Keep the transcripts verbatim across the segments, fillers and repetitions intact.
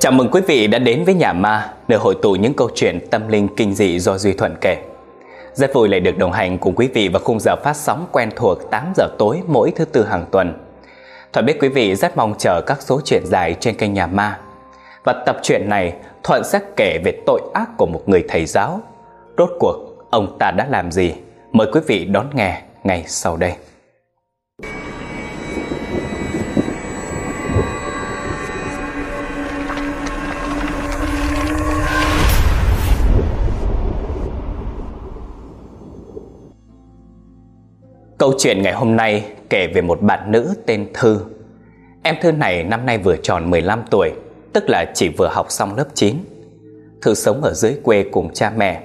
Chào mừng quý vị đã đến với Nhà Ma, nơi hội tụ những câu chuyện tâm linh kinh dị do Duy Thuận kể. Rất vui lại được đồng hành cùng quý vị vào khung giờ phát sóng quen thuộc tám giờ tối mỗi thứ tư hàng tuần. Thuận biết quý vị rất mong chờ các số chuyện dài trên kênh Nhà Ma. Và tập truyện này, Thuận sẽ kể về tội ác của một người thầy giáo. Rốt cuộc, ông ta đã làm gì? Mời quý vị đón nghe ngay sau đây. Câu chuyện ngày hôm nay kể về một bạn nữ tên Thư. Em Thư này năm nay vừa tròn mười lăm tuổi, tức là chỉ vừa học xong lớp chín. Thư sống ở dưới quê cùng cha mẹ.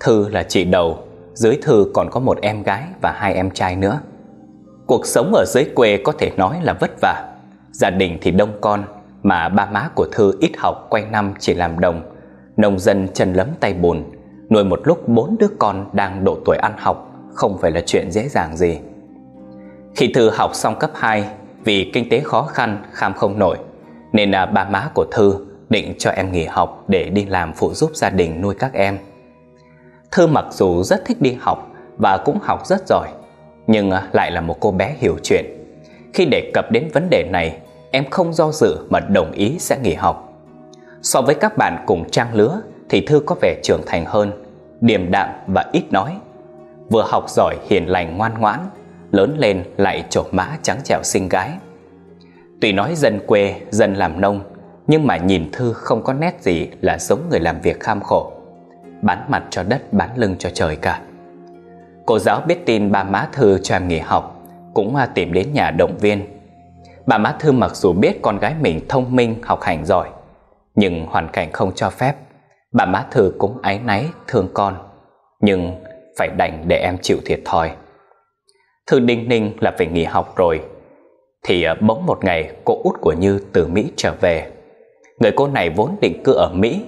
Thư là chị đầu, dưới Thư còn có một em gái và hai em trai nữa. Cuộc sống ở dưới quê có thể nói là vất vả. Gia đình thì đông con, mà ba má của Thư ít học, quanh năm chỉ làm đồng. Nông dân chân lấm tay bùn, nuôi một lúc bốn đứa con đang độ tuổi ăn học không phải là chuyện dễ dàng gì. Khi Thư học xong cấp hai, vì kinh tế khó khăn, kham không nổi, nên là ba má của Thư định cho em nghỉ học để đi làm phụ giúp gia đình nuôi các em. Thư mặc dù rất thích đi học và cũng học rất giỏi, nhưng lại là một cô bé hiểu chuyện. Khi đề cập đến vấn đề này, em không do dự mà đồng ý sẽ nghỉ học. So với các bạn cùng trang lứa thì Thư có vẻ trưởng thành hơn, điềm đạm và ít nói. Vừa học giỏi, hiền lành, ngoan ngoãn, lớn lên lại trổ mã trắng trẻo xinh gái. Tuy nói dân quê, dân làm nông, nhưng mà nhìn Thư không có nét gì là giống người làm việc kham khổ, bán mặt cho đất, bán lưng cho trời cả. Cô giáo biết tin ba má Thư cho em nghỉ học, cũng tìm đến nhà động viên. Bà má Thư mặc dù biết con gái mình thông minh, học hành giỏi, nhưng hoàn cảnh không cho phép. Bà má Thư cũng áy náy thương con, nhưng phải đành để em chịu thiệt thòi. Thư đinh ninh là phải nghỉ học rồi, thì bỗng một ngày cô út của Như từ Mỹ trở về. Người cô này vốn định cư ở Mỹ.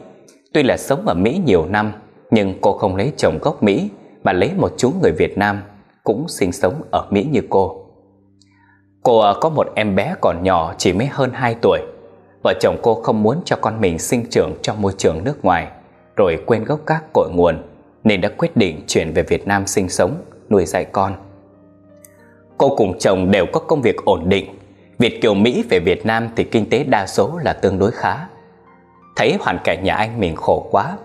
Tuy là sống ở Mỹ nhiều năm, nhưng cô không lấy chồng gốc Mỹ mà lấy một chú người Việt Nam cũng sinh sống ở Mỹ như cô. Cô có một em bé còn nhỏ, chỉ mới hơn hai tuổi. Vợ chồng cô không muốn cho con mình sinh trưởng trong môi trường nước ngoài rồi quên gốc gác cội nguồn, nên đã quyết định chuyển về Việt Nam sinh sống, nuôi dạy con. Cô cùng chồng đều có công việc ổn định. Việt kiều Mỹ về Việt Nam thì kinh tế đa số là tương đối khá. Thấy hoàn cảnh nhà anh mình khổ quá,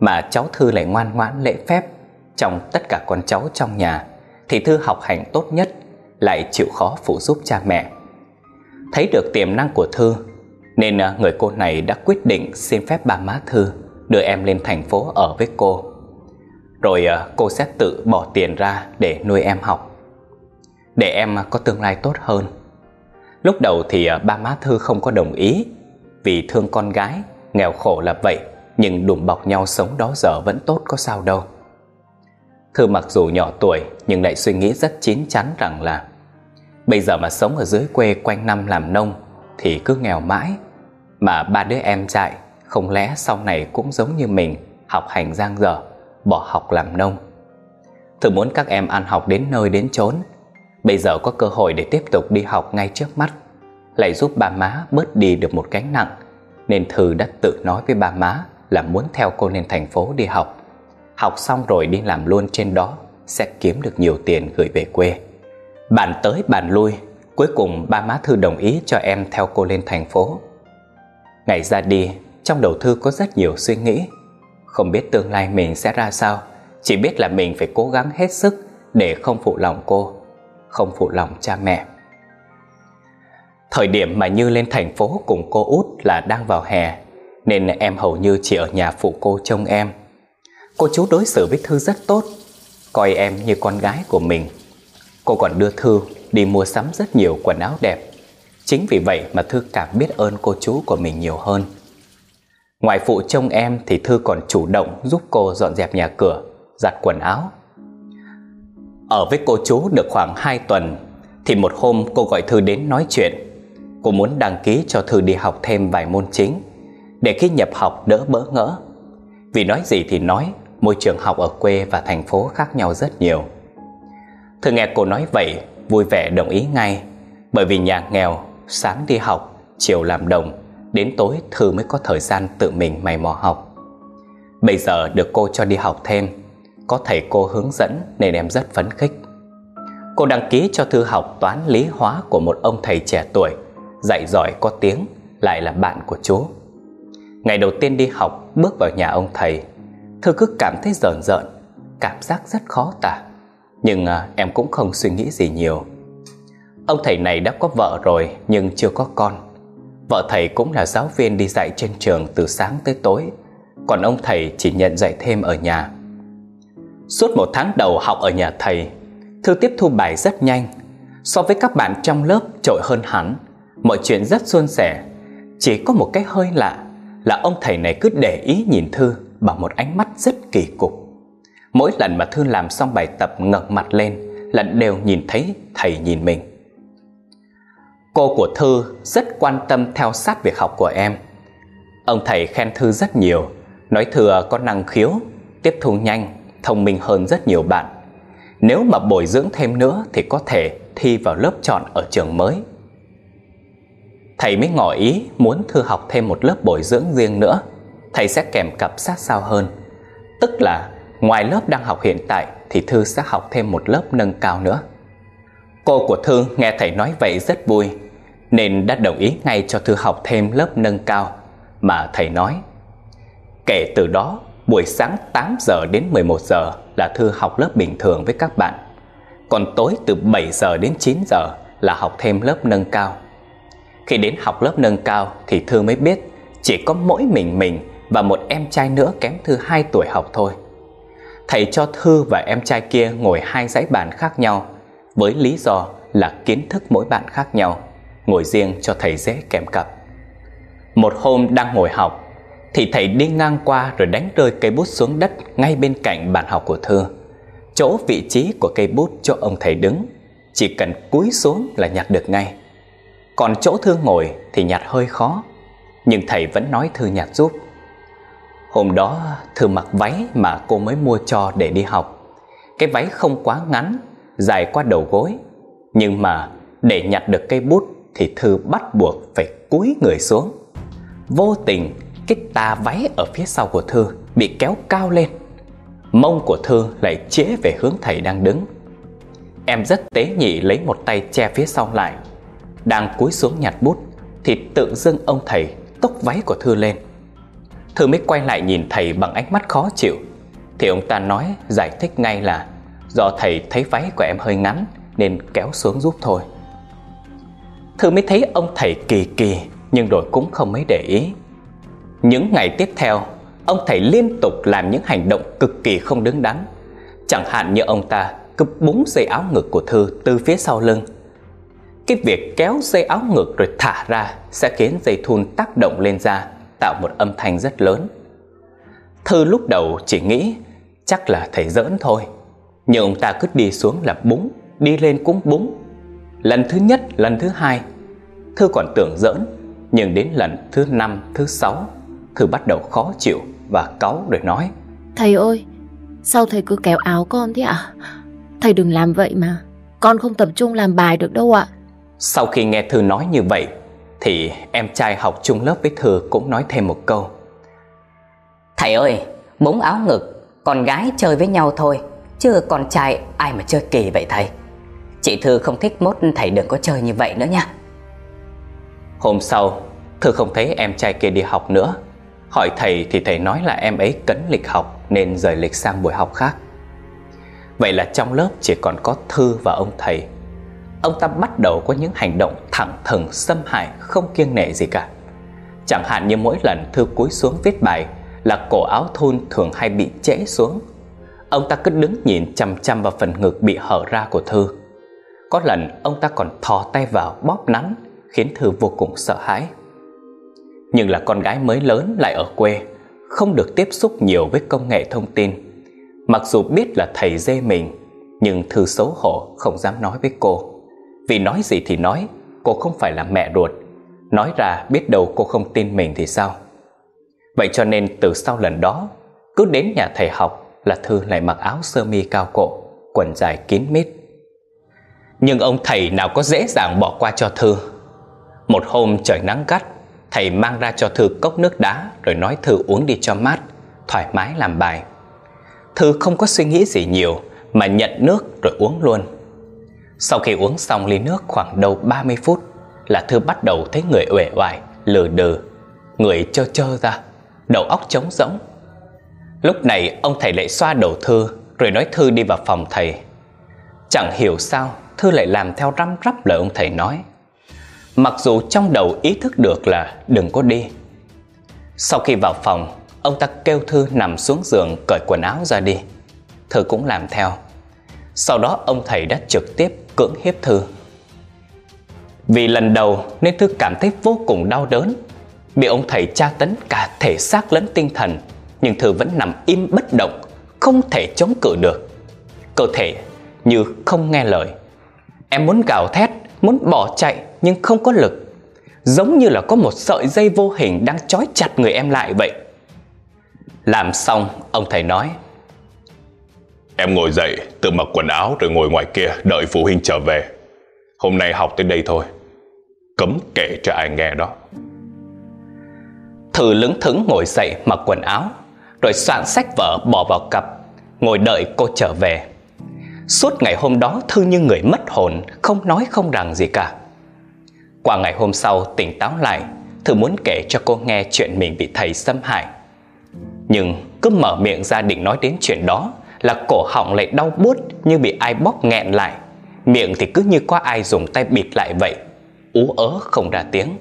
mà cháu Thư lại ngoan ngoãn lễ phép trong tất cả con cháu trong nhà, thì Thư học hành tốt nhất, lại chịu khó phụ giúp cha mẹ. Thấy được tiềm năng của Thư, nên người cô này đã quyết định xin phép ba má Thư đưa em lên thành phố ở với cô, rồi cô sẽ tự bỏ tiền ra để nuôi em học, để em có tương lai tốt hơn. Lúc đầu thì ba má Thư không có đồng ý, vì thương con gái, nghèo khổ là vậy, nhưng đùm bọc nhau sống đó giờ vẫn tốt, có sao đâu. Thư mặc dù nhỏ tuổi nhưng lại suy nghĩ rất chín chắn rằng là bây giờ mà sống ở dưới quê quanh năm làm nông thì cứ nghèo mãi, mà ba đứa em dạy không lẽ sau này cũng giống như mình, học hành giang dở, bỏ học làm nông. Thư muốn các em ăn học đến nơi đến chốn, bây giờ có cơ hội để tiếp tục đi học ngay trước mắt, lại giúp ba má bớt đi được một gánh nặng, nên Thư đã tự nói với ba má là muốn theo cô lên thành phố đi học, học xong rồi đi làm luôn trên đó sẽ kiếm được nhiều tiền gửi về quê. Bàn tới bàn lui, cuối cùng ba má Thư đồng ý cho em theo cô lên thành phố. Ngày ra đi, trong đầu Thư có rất nhiều suy nghĩ, không biết tương lai mình sẽ ra sao, chỉ biết là mình phải cố gắng hết sức để không phụ lòng cô, không phụ lòng cha mẹ. Thời điểm mà Như lên thành phố cùng cô út là đang vào hè, nên em hầu như chỉ ở nhà phụ cô trông em. Cô chú đối xử với Thư rất tốt, coi em như con gái của mình. Cô còn đưa Thư đi mua sắm rất nhiều quần áo đẹp. Chính vì vậy mà Thư cảm biết ơn cô chú của mình nhiều hơn. Ngoài phụ trông em thì Thư còn chủ động giúp cô dọn dẹp nhà cửa, giặt quần áo. Ở với cô chú được khoảng hai tuần thì một hôm cô gọi Thư đến nói chuyện. Cô muốn đăng ký cho Thư đi học thêm vài môn chính để khi nhập học đỡ bỡ ngỡ. Vì nói gì thì nói, môi trường học ở quê và thành phố khác nhau rất nhiều. Thư nghe cô nói vậy vui vẻ đồng ý ngay, bởi vì nhà nghèo sáng đi học, chiều làm đồng, đến tối Thư mới có thời gian tự mình mày mò học. Bây giờ được cô cho đi học thêm, có thầy cô hướng dẫn nên em rất phấn khích. Cô đăng ký cho Thư học toán lý hóa của một ông thầy trẻ tuổi, dạy giỏi có tiếng, lại là bạn của chú. Ngày đầu tiên đi học, bước vào nhà ông thầy, Thư cứ cảm thấy rờn rợn, cảm giác rất khó tả. Nhưng à, em cũng không suy nghĩ gì nhiều. Ông thầy này đã có vợ rồi nhưng chưa có con. Vợ thầy cũng là giáo viên đi dạy trên trường từ sáng tới tối, còn ông thầy chỉ nhận dạy thêm ở nhà. Suốt một tháng đầu học ở nhà thầy, Thư tiếp thu bài rất nhanh. So với các bạn trong lớp trội hơn hẳn, mọi chuyện rất suôn sẻ. Chỉ có một cái hơi lạ là ông thầy này cứ để ý nhìn Thư bằng một ánh mắt rất kỳ cục. Mỗi lần mà Thư làm xong bài tập ngẩng mặt lên là đều nhìn thấy thầy nhìn mình. Cô của Thư rất quan tâm theo sát việc học của em. Ông thầy khen Thư rất nhiều, nói Thư có năng khiếu, tiếp thu nhanh, thông minh hơn rất nhiều bạn. Nếu mà bồi dưỡng thêm nữa thì có thể thi vào lớp chọn ở trường mới. Thầy mới ngỏ ý muốn Thư học thêm một lớp bồi dưỡng riêng nữa. Thầy sẽ kèm cặp sát sao hơn. Tức là ngoài lớp đang học hiện tại thì Thư sẽ học thêm một lớp nâng cao nữa. Cô của Thư nghe thầy nói vậy rất vui, nên đã đồng ý ngay cho Thư học thêm lớp nâng cao mà thầy nói. Kể từ đó, buổi sáng tám giờ đến mười một giờ là Thư học lớp bình thường với các bạn, còn tối từ bảy giờ đến chín giờ là học thêm lớp nâng cao. Khi đến học lớp nâng cao thì Thư mới biết chỉ có mỗi mình mình và một em trai nữa kém Thư hai tuổi học thôi. Thầy cho Thư và em trai kia ngồi hai dãy bàn khác nhau, với lý do là kiến thức mỗi bạn khác nhau, ngồi riêng cho thầy dễ kèm cặp. Một hôm đang ngồi học thì thầy đi ngang qua rồi đánh rơi cây bút xuống đất ngay bên cạnh bàn học của Thư. Chỗ vị trí của cây bút cho ông thầy đứng, chỉ cần cúi xuống là nhặt được ngay. Còn chỗ Thư ngồi thì nhặt hơi khó, nhưng thầy vẫn nói Thư nhặt giúp. Hôm đó Thư mặc váy mà cô mới mua cho để đi học. Cái váy không quá ngắn, dài qua đầu gối, nhưng mà để nhặt được cây bút thì Thư bắt buộc phải cúi người xuống. Vô tình cái tà váy ở phía sau của Thư bị kéo cao lên, mông của Thư lại chĩa về hướng thầy đang đứng. Em rất tế nhị lấy một tay che phía sau lại, đang cúi xuống nhặt bút thì tự dưng ông thầy tốc váy của Thư lên. Thư mới quay lại nhìn thầy bằng ánh mắt khó chịu, thì ông ta nói giải thích ngay là do thầy thấy váy của em hơi ngắn nên kéo xuống giúp thôi. Thư mới thấy ông thầy kỳ kỳ, nhưng rồi cũng không mấy để ý. Những ngày tiếp theo, ông thầy liên tục làm những hành động cực kỳ không đứng đắn. Chẳng hạn như ông ta cứ búng dây áo ngực của Thư từ phía sau lưng. Cái việc kéo dây áo ngực rồi thả ra sẽ khiến dây thun tác động lên da, tạo một âm thanh rất lớn. Thư lúc đầu chỉ nghĩ chắc là thầy giỡn thôi, nhưng ông ta cứ đi xuống là búng, đi lên cũng búng. Lần thứ nhất, lần thứ hai Thư còn tưởng giỡn, nhưng đến lần thứ năm, thứ sáu Thư bắt đầu khó chịu và cáu rồi nói: Thầy ơi, sao thầy cứ kéo áo con thế ạ? Thầy đừng làm vậy mà, con không tập trung làm bài được đâu ạ. Sau khi nghe Thư nói như vậy thì em trai học chung lớp với Thư cũng nói thêm một câu: Thầy ơi, búng áo ngực con gái chơi với nhau thôi, chứ con trai ai mà chơi kỳ vậy thầy. Chị Thư không thích mốt thầy đừng có chơi như vậy nữa nha. Hôm sau, Thư không thấy em trai kia đi học nữa. Hỏi thầy thì thầy nói là em ấy cấn lịch học nên rời lịch sang buổi học khác. Vậy là trong lớp chỉ còn có Thư và ông thầy. Ông ta bắt đầu có những hành động thẳng thừng xâm hại không kiêng nể gì cả. Chẳng hạn như mỗi lần Thư cúi xuống viết bài là cổ áo thun thường hay bị trễ xuống. Ông ta cứ đứng nhìn chằm chằm vào phần ngực bị hở ra của Thư. Có lần ông ta còn thò tay vào bóp nắn, khiến Thư vô cùng sợ hãi. Nhưng là con gái mới lớn lại ở quê, không được tiếp xúc nhiều với công nghệ thông tin. Mặc dù biết là thầy dê mình, nhưng Thư xấu hổ không dám nói với cô. Vì nói gì thì nói, cô không phải là mẹ ruột, nói ra biết đâu cô không tin mình thì sao. Vậy cho nên từ sau lần đó, cứ đến nhà thầy học là Thư lại mặc áo sơ mi cao cổ, quần dài kín mít. Nhưng ông thầy nào có dễ dàng bỏ qua cho Thư. Một hôm trời nắng gắt, Thầy mang ra cho Thư cốc nước đá rồi nói Thư uống đi cho mát, thoải mái làm bài. Thư không có suy nghĩ gì nhiều mà nhận nước rồi uống luôn. Sau khi uống xong ly nước khoảng đầu ba mươi phút là Thư bắt đầu thấy người uể oải, lừ đừ, người trơ trơ ra, đầu óc trống rỗng. Lúc này ông thầy lại xoa đầu Thư rồi nói Thư đi vào phòng thầy. Chẳng hiểu sao Thư lại làm theo răm rắp lời ông thầy nói, mặc dù trong đầu ý thức được là đừng có đi. Sau khi vào phòng, ông ta kêu Thư nằm xuống giường cởi quần áo ra đi. Thư cũng làm theo. Sau đó ông thầy đã trực tiếp cưỡng hiếp Thư. Vì lần đầu nên Thư cảm thấy vô cùng đau đớn, bị ông thầy tra tấn cả thể xác lẫn tinh thần. Nhưng Thư vẫn nằm im bất động, không thể chống cự được. Cơ thể như không nghe lời. Em muốn gào thét, muốn bỏ chạy nhưng không có lực. Giống như là có một sợi dây vô hình đang trói chặt người em lại vậy. Làm xong, ông thầy nói: Em ngồi dậy, tự mặc quần áo rồi ngồi ngoài kia đợi phụ huynh trở về. Hôm nay học tới đây thôi, cấm kể cho ai nghe đó. Thư lững thững ngồi dậy mặc quần áo, rồi soạn sách vở bỏ vào cặp, ngồi đợi cô trở về. Suốt ngày hôm đó Thư như người mất hồn, không nói không rằng gì cả. Qua ngày hôm sau tỉnh táo lại, Thư muốn kể cho cô nghe chuyện mình bị thầy xâm hại. Nhưng cứ mở miệng ra định nói đến chuyện đó là cổ họng lại đau buốt như bị ai bóp nghẹn lại. Miệng thì cứ như có ai dùng tay bịt lại vậy, ú ớ không ra tiếng.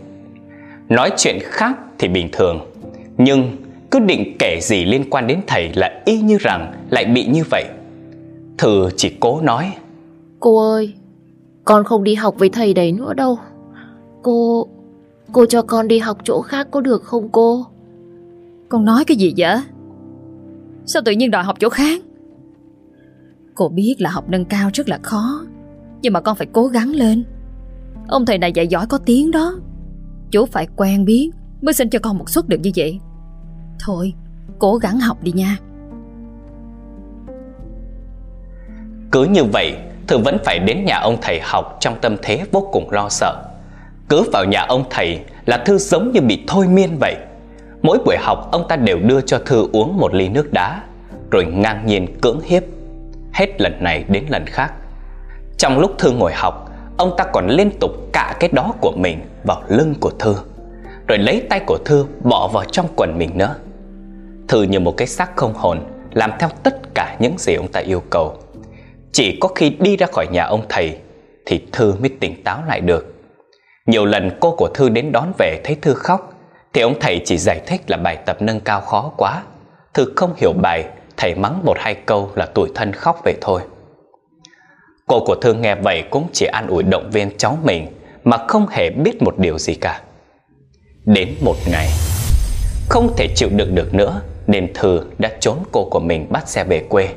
Nói chuyện khác thì bình thường, nhưng cứ định kể gì liên quan đến thầy là y như rằng lại bị như vậy. Thư chỉ cố nói: Cô ơi, con không đi học với thầy đấy nữa đâu. Cô, cô cho con đi học chỗ khác có được không cô? Con nói cái gì vậy? Sao tự nhiên đòi học chỗ khác? Cô biết là học nâng cao rất là khó, nhưng mà con phải cố gắng lên. Ông thầy này dạy giỏi có tiếng đó, chú phải quen biết mới xin cho con một suất được như vậy. Thôi, cố gắng học đi nha. Cứ như vậy, Thư vẫn phải đến nhà ông thầy học trong tâm thế vô cùng lo sợ. Cứ vào nhà ông thầy là Thư giống như bị thôi miên vậy. Mỗi buổi học ông ta đều đưa cho Thư uống một ly nước đá, rồi ngang nhiên cưỡng hiếp, hết lần này đến lần khác. Trong lúc Thư ngồi học, ông ta còn liên tục cạ cái đó của mình vào lưng của Thư, rồi lấy tay của Thư bỏ vào trong quần mình nữa. Thư như một cái xác không hồn, làm theo tất cả những gì ông ta yêu cầu. Chỉ có khi đi ra khỏi nhà ông thầy thì Thư mới tỉnh táo lại được. Nhiều lần cô của Thư đến đón về thấy Thư khóc thì ông thầy chỉ giải thích là bài tập nâng cao khó quá, Thư không hiểu bài, thầy mắng một hai câu là tủi thân khóc vậy thôi. Cô của Thư nghe vậy cũng chỉ an ủi động viên cháu mình mà không hề biết một điều gì cả. Đến một ngày không thể chịu đựng được nữa nên Thư đã trốn cô của mình bắt xe về quê.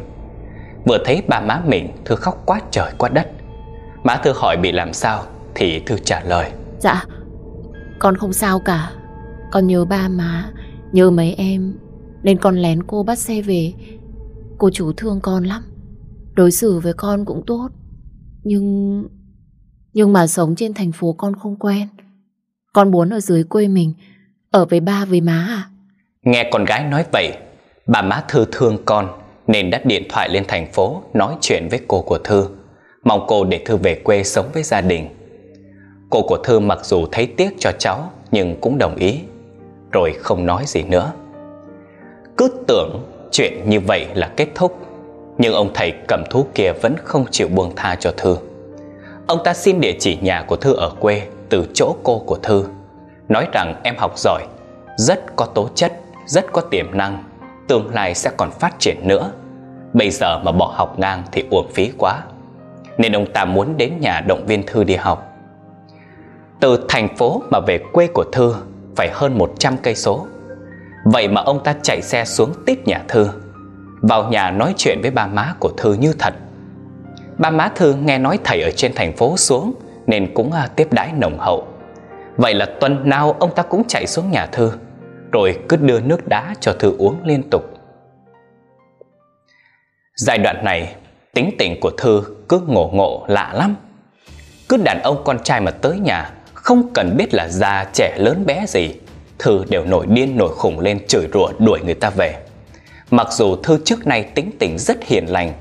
Vừa thấy ba má mình, Thư khóc quá trời quá đất. Má Thư hỏi bị làm sao thì Thư trả lời: Dạ, con không sao cả. Con nhớ ba má, nhớ mấy em, nên con lén cô bắt xe về. Cô chủ thương con lắm, đối xử với con cũng tốt. Nhưng... Nhưng mà sống trên thành phố con không quen. Con muốn ở dưới quê mình, ở với ba với má à? Nghe con gái nói vậy, bà má Thư thương con nên đã điện thoại lên thành phố nói chuyện với cô của Thư, mong cô để Thư về quê sống với gia đình. Cô của Thư mặc dù thấy tiếc cho cháu nhưng cũng đồng ý, rồi không nói gì nữa. Cứ tưởng chuyện như vậy là kết thúc, nhưng ông thầy cầm thú kia vẫn không chịu buông tha cho Thư. Ông ta xin địa chỉ nhà của Thư ở quê từ chỗ cô của Thư, nói rằng em học giỏi, rất có tố chất, rất có tiềm năng, tương lai sẽ còn phát triển nữa. Bây giờ mà bỏ học ngang thì uổng phí quá, nên ông ta muốn đến nhà động viên Thư đi học. Từ thành phố mà về quê của Thư phải hơn một trăm cây số. Vậy mà ông ta chạy xe xuống tít nhà Thư, vào nhà nói chuyện với ba má của Thư như thật. Ba má Thư nghe nói thầy ở trên thành phố xuống nên cũng tiếp đãi nồng hậu. Vậy là tuần nào ông ta cũng chạy xuống nhà Thư, rồi cứ đưa nước đá cho Thư uống liên tục. Giai đoạn này tính tình của Thư cứ ngộ ngộ lạ lắm. Cứ đàn ông con trai mà tới nhà không cần biết là già trẻ lớn bé gì, Thư đều nổi điên nổi khùng lên chửi rủa đuổi người ta về. Mặc dù Thư trước nay tính tình rất hiền lành,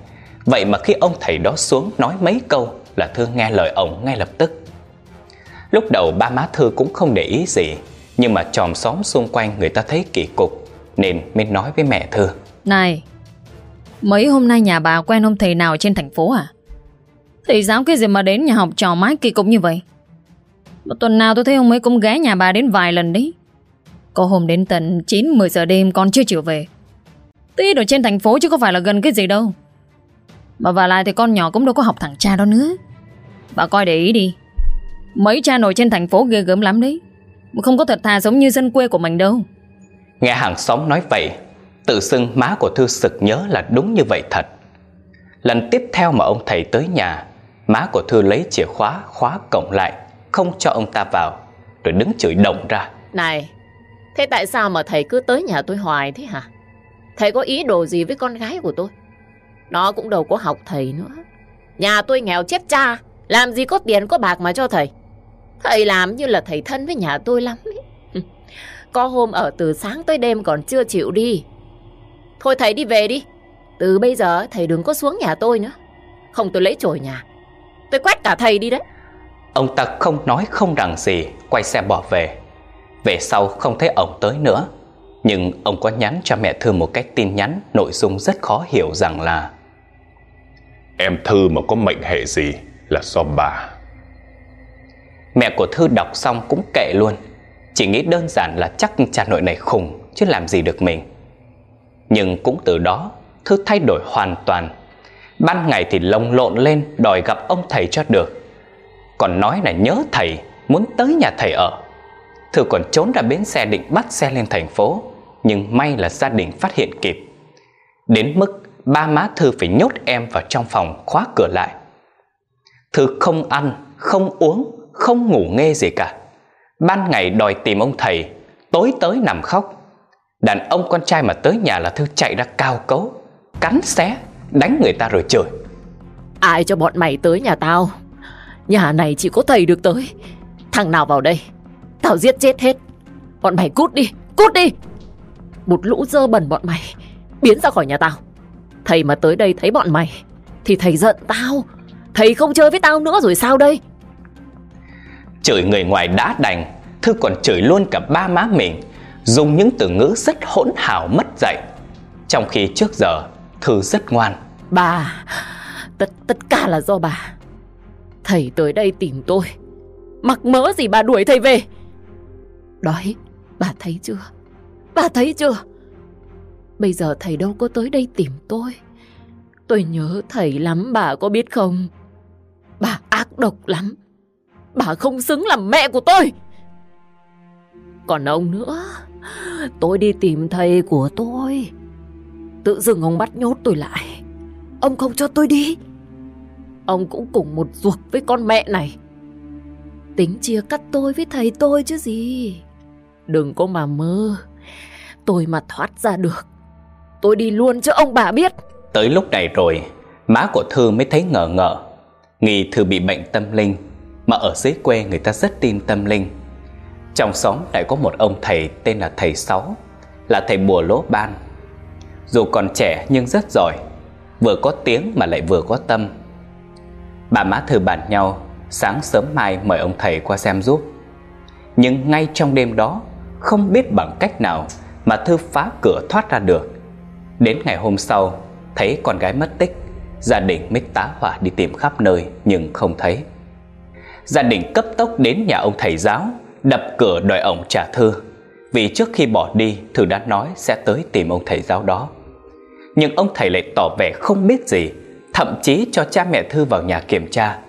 vậy mà khi ông thầy đó xuống nói mấy câu là Thư nghe lời ông ngay lập tức. Lúc đầu ba má Thư cũng không để ý gì, nhưng mà chòm xóm xung quanh người ta thấy kỳ cục nên mới nói với mẹ Thư: Này, mấy hôm nay nhà bà quen ông thầy nào trên thành phố à? Thầy giáo cái gì mà đến nhà học trò mái kỳ cục như vậy? Một tuần nào tôi thấy ông ấy cũng ghé nhà bà đến vài lần đấy. Có hôm đến tận chín mười giờ đêm con chưa chịu về. Tí ở trên thành phố chứ có phải là gần cái gì đâu. Mà vả lại thì con nhỏ cũng đâu có học thằng cha đó nữa. Bà coi để ý đi, mấy cha nổi trên thành phố ghê gớm lắm đấy, không có thật thà giống như dân quê của mình đâu. Nghe hàng xóm nói vậy, tự xưng má của Thư sực nhớ là đúng như vậy thật. Lần tiếp theo mà ông thầy tới nhà, má của Thư lấy chìa khóa khóa cổng lại, không cho ông ta vào, rồi đứng chửi động ra: Này, thế tại sao mà thầy cứ tới nhà tôi hoài thế hả? Thầy có ý đồ gì với con gái của tôi? Nó cũng đâu có học thầy nữa. Nhà tôi nghèo chết cha, làm gì có tiền có bạc mà cho thầy. Thầy làm như là thầy thân với nhà tôi lắm ấy. Có hôm ở từ sáng tới đêm còn chưa chịu đi. Thôi thầy đi về đi. Từ bây giờ thầy đừng có xuống nhà tôi nữa, không tôi lấy chổi nhà, tôi quét cả thầy đi đấy. Ông ta không nói không rằng gì, quay xe bỏ về. Về sau không thấy ông tới nữa, nhưng ông có nhắn cho mẹ Thư một cái tin nhắn nội dung rất khó hiểu rằng là: Em Thư mà có mệnh hệ gì là do bà. Mẹ của Thư đọc xong cũng kệ luôn, chỉ nghĩ đơn giản là chắc cha nội này khùng chứ làm gì được mình. Nhưng cũng từ đó Thư thay đổi hoàn toàn. Ban ngày thì lồng lộn lên đòi gặp ông thầy cho được, còn nói là nhớ thầy, muốn tới nhà thầy ở. Thư còn trốn ra bến xe định bắt xe lên thành phố, nhưng may là gia đình phát hiện kịp, đến mức ba má Thư phải nhốt em vào trong phòng khóa cửa lại. Thư không ăn, không uống, không ngủ nghe gì cả. Ban ngày đòi tìm ông thầy, tối tới nằm khóc. Đàn ông con trai mà tới nhà là Thư chạy ra cao cấu, cắn xé, đánh người ta rồi chửi: Ai cho bọn mày tới nhà tao? Nhà này chỉ có thầy được tới. Thằng nào vào đây tao giết chết hết. Bọn mày cút đi, cút đi. Một lũ dơ bẩn bọn mày, biến ra khỏi nhà tao. Thầy mà tới đây thấy bọn mày thì thầy giận tao. Thầy không chơi với tao nữa rồi sao đây? Chửi người ngoài đã đành, Thư còn chửi luôn cả ba má mình, dùng những từ ngữ rất hỗn hào mất dạy. Trong khi trước giờ Thư rất ngoan. Bà, tất, tất cả là do bà. Thầy tới đây tìm tôi, mặc mớ gì bà đuổi thầy về. Đói, bà thấy chưa? Bà thấy chưa? Bây giờ thầy đâu có tới đây tìm tôi. Tôi nhớ thầy lắm bà có biết không? Bà ác độc lắm, bà không xứng làm mẹ của tôi. Còn ông nữa, tôi đi tìm thầy của tôi, tự dưng ông bắt nhốt tôi lại. Ông không cho tôi đi. Ông cũng cùng một ruột với con mẹ này, tính chia cắt tôi với thầy tôi chứ gì. Đừng có mà mơ, tôi mà thoát ra được tôi đi luôn cho ông bà biết. Tới lúc này rồi, má của Thư mới thấy ngờ ngợ, nghi Thư bị bệnh tâm linh. Mà ở dưới quê người ta rất tin tâm linh. Trong xóm lại có một ông thầy tên là thầy Sáu, là thầy bùa lỗ ban. Dù còn trẻ nhưng rất giỏi, vừa có tiếng mà lại vừa có tâm. Bà má Thư bàn nhau sáng sớm mai mời ông thầy qua xem giúp. Nhưng ngay trong đêm đó, không biết bằng cách nào mà Thư phá cửa thoát ra được. Đến ngày hôm sau, thấy con gái mất tích, gia đình mới tá hỏa đi tìm khắp nơi nhưng không thấy. Gia đình cấp tốc đến nhà ông thầy giáo, đập cửa đòi ổng trả Thư, vì trước khi bỏ đi Thư đã nói sẽ tới tìm ông thầy giáo đó. Nhưng ông thầy lại tỏ vẻ không biết gì, thậm chí cho cha mẹ Thư vào nhà kiểm tra,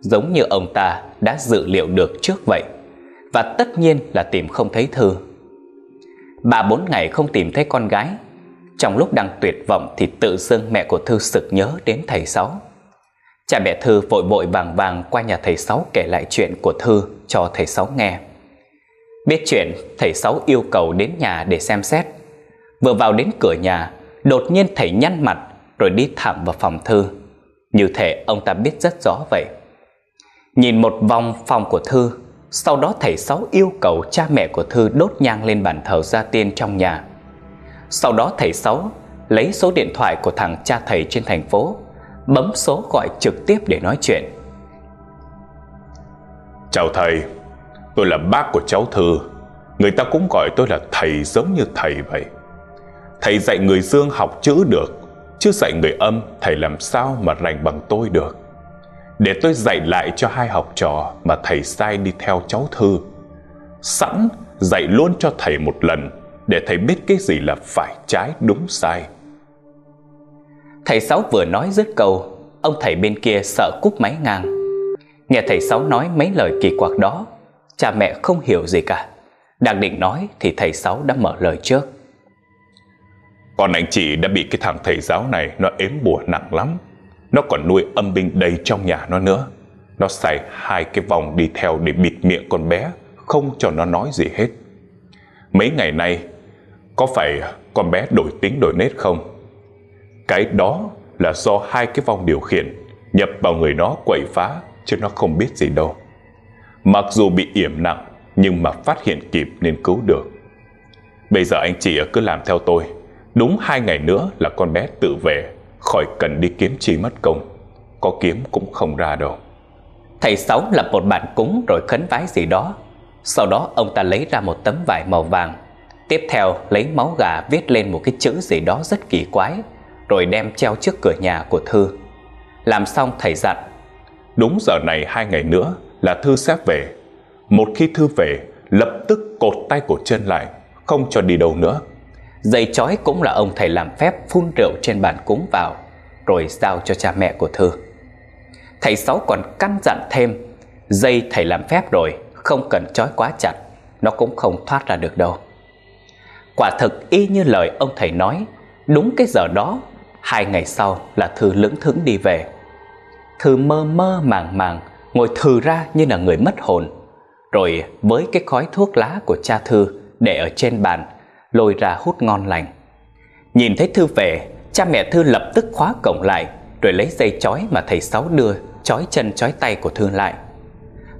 giống như ông ta đã dự liệu được trước vậy. Và tất nhiên là tìm không thấy Thư. Ba bốn ngày không tìm thấy con gái, trong lúc đang tuyệt vọng thì tự dưng mẹ của Thư sực nhớ đến thầy Sáu. Cha mẹ Thư vội vội vàng vàng qua nhà thầy Sáu kể lại chuyện của Thư cho thầy Sáu nghe. Biết chuyện, thầy Sáu yêu cầu đến nhà để xem xét. Vừa vào đến cửa nhà, đột nhiên thầy nhăn mặt rồi đi thẳng vào phòng Thư, như thể ông ta biết rất rõ vậy. Nhìn một vòng phòng của Thư, Sau đó thầy Sáu yêu cầu cha mẹ của Thư đốt nhang lên bàn thờ gia tiên trong nhà. Sau đó thầy Sáu lấy số điện thoại của thằng cha thầy trên thành phố, bấm số gọi trực tiếp để nói chuyện. Chào thầy, tôi là bác của cháu Thư. Người ta cũng gọi tôi là thầy giống như thầy vậy. Thầy dạy người dương học chữ được, chứ dạy người âm thầy làm sao mà rành bằng tôi được. Để tôi dạy lại cho hai học trò mà thầy sai đi theo cháu Thư. Sẵn dạy luôn cho thầy một lần, để thầy biết cái gì là phải trái đúng sai. Thầy Sáu vừa nói dứt câu, ông thầy bên kia sợ cúp máy ngang. Nghe thầy Sáu nói mấy lời kỳ quặc đó, cha mẹ không hiểu gì cả. Đang định nói thì thầy Sáu đã mở lời trước. Con anh chị đã bị cái thằng thầy giáo này nó ếm bùa nặng lắm. Nó còn nuôi âm binh đầy trong nhà nó nữa. Nó xài hai cái vòng đi theo để bịt miệng con bé, không cho nó nói gì hết. Mấy ngày nay, có phải con bé đổi tính đổi nết không? Cái đó là do hai cái vòng điều khiển nhập vào người nó quậy phá, chứ nó không biết gì đâu. Mặc dù bị yểm nặng, nhưng mà phát hiện kịp nên cứu được. Bây giờ anh chị cứ làm theo tôi. Đúng hai ngày nữa là con bé tự về, khỏi cần đi kiếm chi mất công. Có kiếm cũng không ra đâu. Thầy Sáu lập một bàn cúng rồi khấn vái gì đó. Sau đó ông ta lấy ra một tấm vải màu vàng. Tiếp theo lấy máu gà viết lên một cái chữ gì đó rất kỳ quái, rồi đem treo trước cửa nhà của Thư. Làm xong thầy dặn, đúng giờ này hai ngày nữa là Thư sẽ về. Một khi Thư về, lập tức cột tay cột chân lại, không cho đi đâu nữa. Dây chói cũng là ông thầy làm phép phun rượu trên bàn cúng vào, rồi giao cho cha mẹ của Thư. Thầy Sáu còn căn dặn thêm, dây thầy làm phép rồi, không cần chói quá chặt, nó cũng không thoát ra được đâu. Quả thực y như lời ông thầy nói, đúng cái giờ đó, hai ngày sau là Thư lững thững đi về. Thư mơ mơ màng màng, ngồi thừ ra như là người mất hồn. Rồi với cái khói thuốc lá của cha Thư để ở trên bàn, lôi ra hút ngon lành. Nhìn thấy Thư về, cha mẹ Thư lập tức khóa cổng lại, rồi lấy dây chói mà thầy Sáu đưa chói chân chói tay của Thư lại.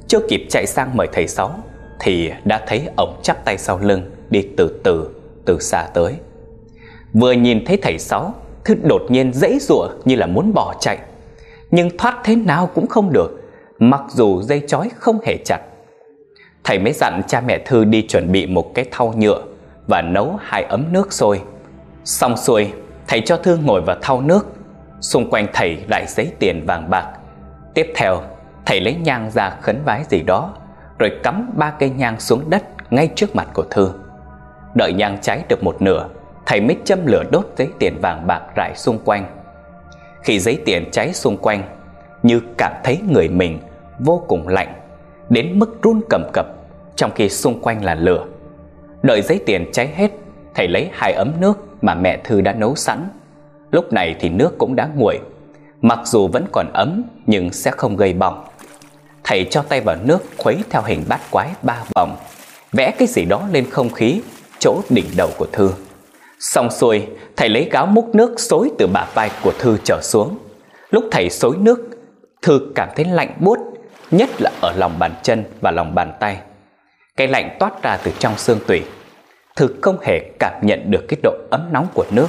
Chưa kịp chạy sang mời thầy Sáu thì đã thấy ổng chắp tay sau lưng đi từ từ từ xa tới. Vừa nhìn thấy thầy Sáu, Thư đột nhiên giãy giụa như là muốn bỏ chạy, nhưng thoát thế nào cũng không được, mặc dù dây chói không hề chặt. Thầy mới dặn cha mẹ Thư đi chuẩn bị một cái thau nhựa và nấu hai ấm nước sôi. Xong xuôi, thầy cho Thư ngồi vào thau nước. Xung quanh thầy lại giấy tiền vàng bạc. Tiếp theo, thầy lấy nhang ra khấn vái gì đó, rồi cắm ba cây nhang xuống đất ngay trước mặt của Thư. Đợi nhang cháy được một nửa, thầy mới châm lửa đốt giấy tiền vàng bạc rải xung quanh. Khi giấy tiền cháy xung quanh, như cảm thấy người mình vô cùng lạnh, đến mức run cầm cập, trong khi xung quanh là lửa. Đợi giấy tiền cháy hết, thầy lấy hai ấm nước mà mẹ Thư đã nấu sẵn. Lúc này thì nước cũng đã nguội, mặc dù vẫn còn ấm nhưng sẽ không gây bỏng. Thầy cho tay vào nước khuấy theo hình bát quái ba vòng, vẽ cái gì đó lên không khí chỗ đỉnh đầu của Thư. Xong xuôi, thầy lấy gáo múc nước xối từ bả vai của Thư trở xuống. Lúc thầy xối nước, Thư cảm thấy lạnh buốt, nhất là ở lòng bàn chân và lòng bàn tay. Cái lạnh toát ra từ trong xương tủy. Thư không hề cảm nhận được cái độ ấm nóng của nước.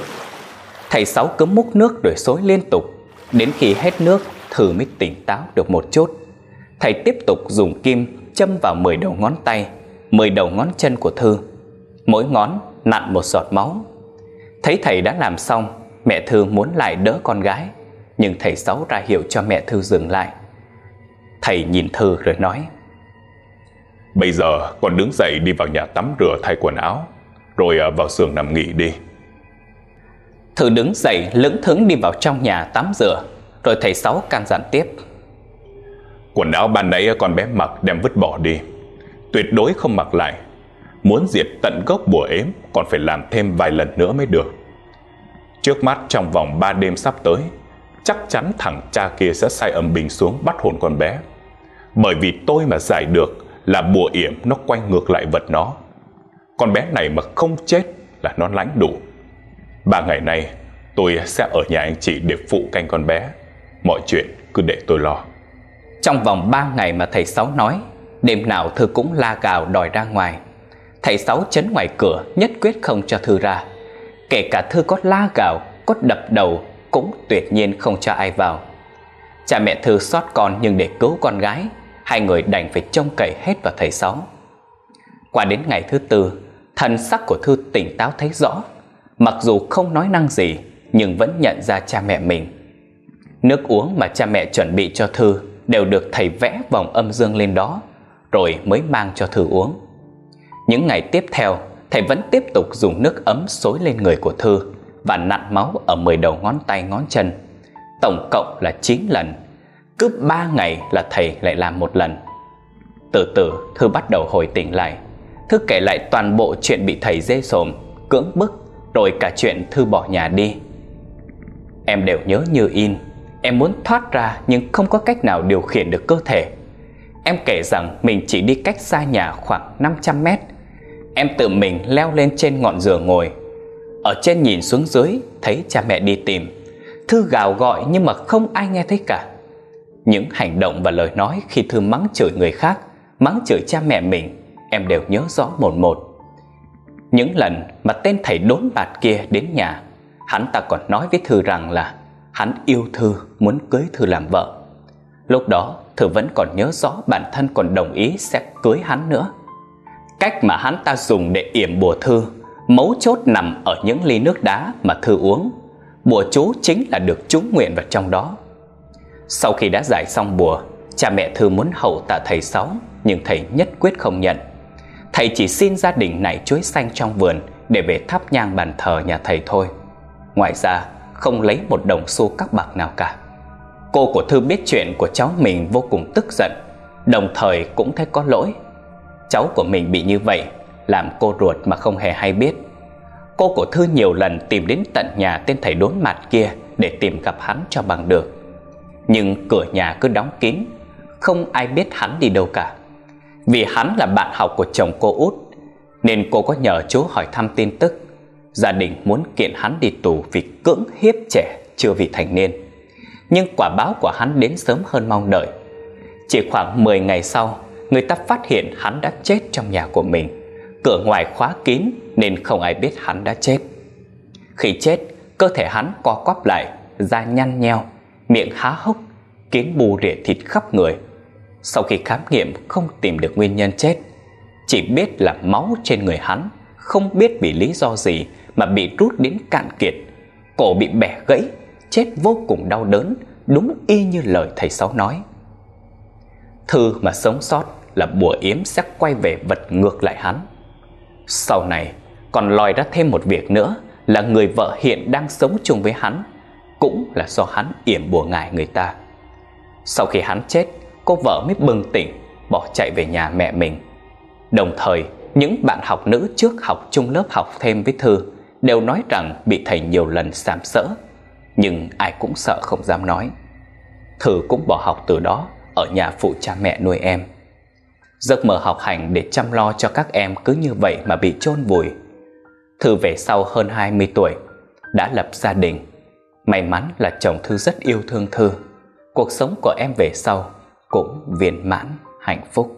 Thầy Sáu cứ múc nước rồi xối liên tục. Đến khi hết nước, Thư mới tỉnh táo được một chút. Thầy tiếp tục dùng kim châm vào mười đầu ngón tay, mười đầu ngón chân của Thư. Mỗi ngón nặn một giọt máu. Thấy thầy đã làm xong, mẹ Thư muốn lại đỡ con gái, nhưng thầy Sáu ra hiệu cho mẹ Thư dừng lại. Thầy nhìn Thư rồi nói, bây giờ con đứng dậy đi vào nhà tắm rửa thay quần áo, rồi vào giường nằm nghỉ đi. Thư đứng dậy lững thững đi vào trong nhà tắm rửa, rồi thầy Sáu căn dặn tiếp, quần áo ban nãy con bé mặc đem vứt bỏ đi, tuyệt đối không mặc lại. Muốn diệt tận gốc bùa ếm còn phải làm thêm vài lần nữa mới được. Trước mắt trong vòng ba đêm sắp tới, chắc chắn thằng cha kia sẽ sai âm binh xuống bắt hồn con bé. Bởi vì tôi mà giải được là bùa yểm nó quay ngược lại vật nó. Con bé này mà không chết là nó lãnh đủ. Ba ngày nay tôi sẽ ở nhà anh chị để phụ canh con bé. Mọi chuyện cứ để tôi lo. Trong vòng ba ngày mà thầy Sáu nói, đêm nào Thư cũng la cào đòi ra ngoài. Thầy Sáu chắn ngoài cửa, nhất quyết không cho Thư ra. Kể cả Thư có la gào, có đập đầu cũng tuyệt nhiên không cho ai vào. Cha mẹ Thư xót con, nhưng để cứu con gái, hai người đành phải trông cậy hết vào thầy Sáu. Qua đến ngày thứ tư, thần sắc của Thư tỉnh táo thấy rõ. Mặc dù không nói năng gì, nhưng vẫn nhận ra cha mẹ mình. Nước uống mà cha mẹ chuẩn bị cho Thư đều được thầy vẽ vòng âm dương lên đó, rồi mới mang cho Thư uống. Những ngày tiếp theo, thầy vẫn tiếp tục dùng nước ấm xối lên người của Thư và nặn máu ở mười đầu ngón tay ngón chân, tổng cộng là chín lần. Cứ ba ngày là thầy lại làm một lần. Từ từ Thư bắt đầu hồi tỉnh lại. Thư kể lại toàn bộ chuyện bị thầy dê xồm, cưỡng bức, rồi cả chuyện Thư bỏ nhà đi. Em đều nhớ như in. Em muốn thoát ra nhưng không có cách nào điều khiển được cơ thể. Em kể rằng mình chỉ đi cách xa nhà khoảng năm trăm mét. Em tự mình leo lên trên ngọn dừa ngồi. Ở trên nhìn xuống dưới, thấy cha mẹ đi tìm. Thư gào gọi nhưng mà không ai nghe thấy cả. Những hành động và lời nói khi Thư mắng chửi người khác, mắng chửi cha mẹ mình, em đều nhớ rõ một một. Những lần mà tên thầy đốn bạt kia đến nhà, hắn ta còn nói với Thư rằng là hắn yêu Thư, muốn cưới Thư làm vợ. Lúc đó Thư vẫn còn nhớ rõ bản thân còn đồng ý sẽ cưới hắn nữa. Cách mà hắn ta dùng để yểm bùa Thư, mấu chốt nằm ở những ly nước đá mà Thư uống. Bùa chú chính là được trú nguyện vào trong đó. Sau khi đã giải xong bùa, cha mẹ Thư muốn hậu tạ thầy Sáu, nhưng thầy nhất quyết không nhận. Thầy chỉ xin gia đình này chuối xanh trong vườn để về thắp nhang bàn thờ nhà thầy thôi. Ngoài ra không lấy một đồng xu các bạc nào cả. Cô của Thư biết chuyện của cháu mình vô cùng tức giận, đồng thời cũng thấy có lỗi. Cháu của mình bị như vậy, làm cô ruột mà không hề hay biết. Cô của Thư nhiều lần tìm đến tận nhà tên thầy đốn mặt kia để tìm gặp hắn cho bằng được. Nhưng cửa nhà cứ đóng kín, không ai biết hắn đi đâu cả. Vì hắn là bạn học của chồng cô út, nên cô có nhờ chú hỏi thăm tin tức. Gia đình muốn kiện hắn đi tù vì cưỡng hiếp trẻ chưa vị thành niên. Nhưng quả báo của hắn đến sớm hơn mong đợi. Chỉ khoảng mười ngày sau, người ta phát hiện hắn đã chết trong nhà của mình. Cửa ngoài khóa kín nên không ai biết hắn đã chết. Khi chết, cơ thể hắn co quắp lại, da nhăn nheo, miệng há hốc, kín bù rỉa thịt khắp người. Sau khi khám nghiệm không tìm được nguyên nhân chết, chỉ biết là máu trên người hắn không biết vì lý do gì mà bị rút đến cạn kiệt. Cổ bị bẻ gãy, chết vô cùng đau đớn, đúng y như lời thầy Sáu nói. Thư mà sống sót là bùa yếm sẽ quay về vật ngược lại hắn. Sau này còn lòi ra thêm một việc nữa là người vợ hiện đang sống chung với hắn cũng là do hắn yểm bùa ngải người ta. Sau khi hắn chết, cô vợ mới bừng tỉnh, bỏ chạy về nhà mẹ mình. Đồng thời, những bạn học nữ trước học chung lớp học thêm với Thư đều nói rằng bị thầy nhiều lần sàm sỡ, nhưng ai cũng sợ không dám nói. Thư cũng bỏ học từ đó, ở nhà phụ cha mẹ nuôi em. Giấc mơ học hành để chăm lo cho các em cứ như vậy mà bị chôn vùi. Thư về sau hơn hai mươi tuổi, đã lập gia đình. May mắn là chồng Thư rất yêu thương Thư. Cuộc sống của em về sau cũng viên mãn, hạnh phúc.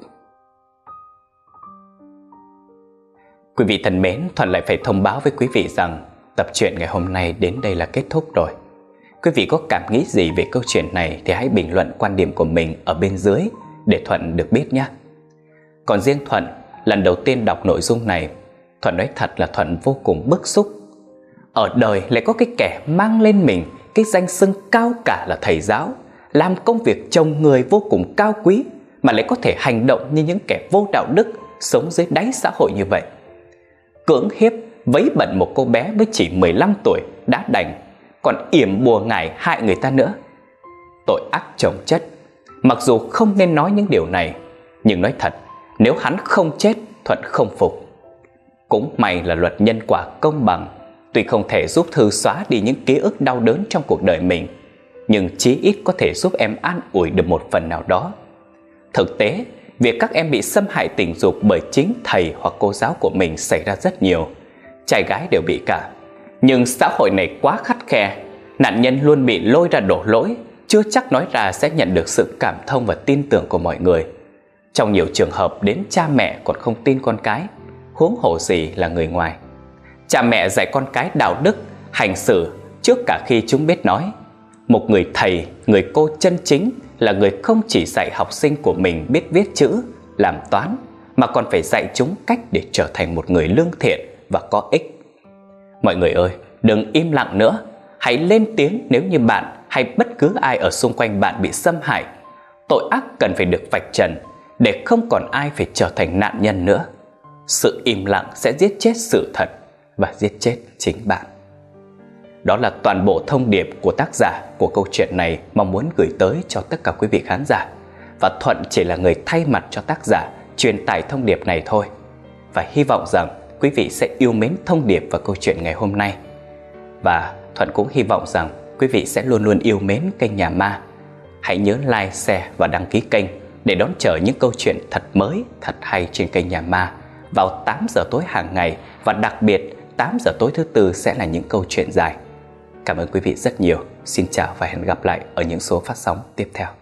Quý vị thân mến, Thuận lại phải thông báo với quý vị rằng tập truyện ngày hôm nay đến đây là kết thúc rồi. Quý vị có cảm nghĩ gì về câu chuyện này thì hãy bình luận quan điểm của mình ở bên dưới để Thuận được biết nhé. Còn riêng Thuận, lần đầu tiên đọc nội dung này, Thuận nói thật là Thuận vô cùng bức xúc. Ở đời lại có cái kẻ mang lên mình cái danh xưng cao cả là thầy giáo, làm công việc chồng người vô cùng cao quý, mà lại có thể hành động như những kẻ vô đạo đức sống dưới đáy xã hội như vậy. Cưỡng hiếp vấy bẩn một cô bé mới chỉ mười lăm tuổi đã đành, còn yểm bùa ngải hại người ta nữa. Tội ác chồng chất. Mặc dù không nên nói những điều này, nhưng nói thật, nếu hắn không chết, Thuận không phục. Cũng may là luật nhân quả công bằng. Tuy không thể giúp Thư xóa đi những ký ức đau đớn trong cuộc đời mình, nhưng chí ít có thể giúp em an ủi được một phần nào đó. Thực tế, việc các em bị xâm hại tình dục bởi chính thầy hoặc cô giáo của mình xảy ra rất nhiều. Trai gái đều bị cả. Nhưng xã hội này quá khắt khe, nạn nhân luôn bị lôi ra đổ lỗi, chưa chắc nói ra sẽ nhận được sự cảm thông và tin tưởng của mọi người. Trong nhiều trường hợp đến cha mẹ còn không tin con cái, huống hồ gì là người ngoài. Cha mẹ dạy con cái đạo đức, hành xử trước cả khi chúng biết nói. Một người thầy, người cô chân chính là người không chỉ dạy học sinh của mình biết viết chữ, làm toán, mà còn phải dạy chúng cách để trở thành một người lương thiện và có ích. Mọi người ơi, đừng im lặng nữa. Hãy lên tiếng nếu như bạn hay bất cứ ai ở xung quanh bạn bị xâm hại. Tội ác cần phải được vạch trần để không còn ai phải trở thành nạn nhân nữa. Sự im lặng sẽ giết chết sự thật và giết chết chính bạn. Đó là toàn bộ thông điệp của tác giả của câu chuyện này mong muốn gửi tới cho tất cả quý vị khán giả. Và Thuận chỉ là người thay mặt cho tác giả truyền tải thông điệp này thôi. Và hy vọng rằng quý vị sẽ yêu mến thông điệp và câu chuyện ngày hôm nay. Và Thuận cũng hy vọng rằng quý vị sẽ luôn luôn yêu mến kênh Nhà Ma. Hãy nhớ like, share và đăng ký kênh để đón chờ những câu chuyện thật mới, thật hay trên kênh Nhà Ma vào tám giờ tối hàng ngày, và đặc biệt tám giờ tối thứ tư sẽ là những câu chuyện dài. Cảm ơn quý vị rất nhiều. Xin chào và hẹn gặp lại ở những số phát sóng tiếp theo.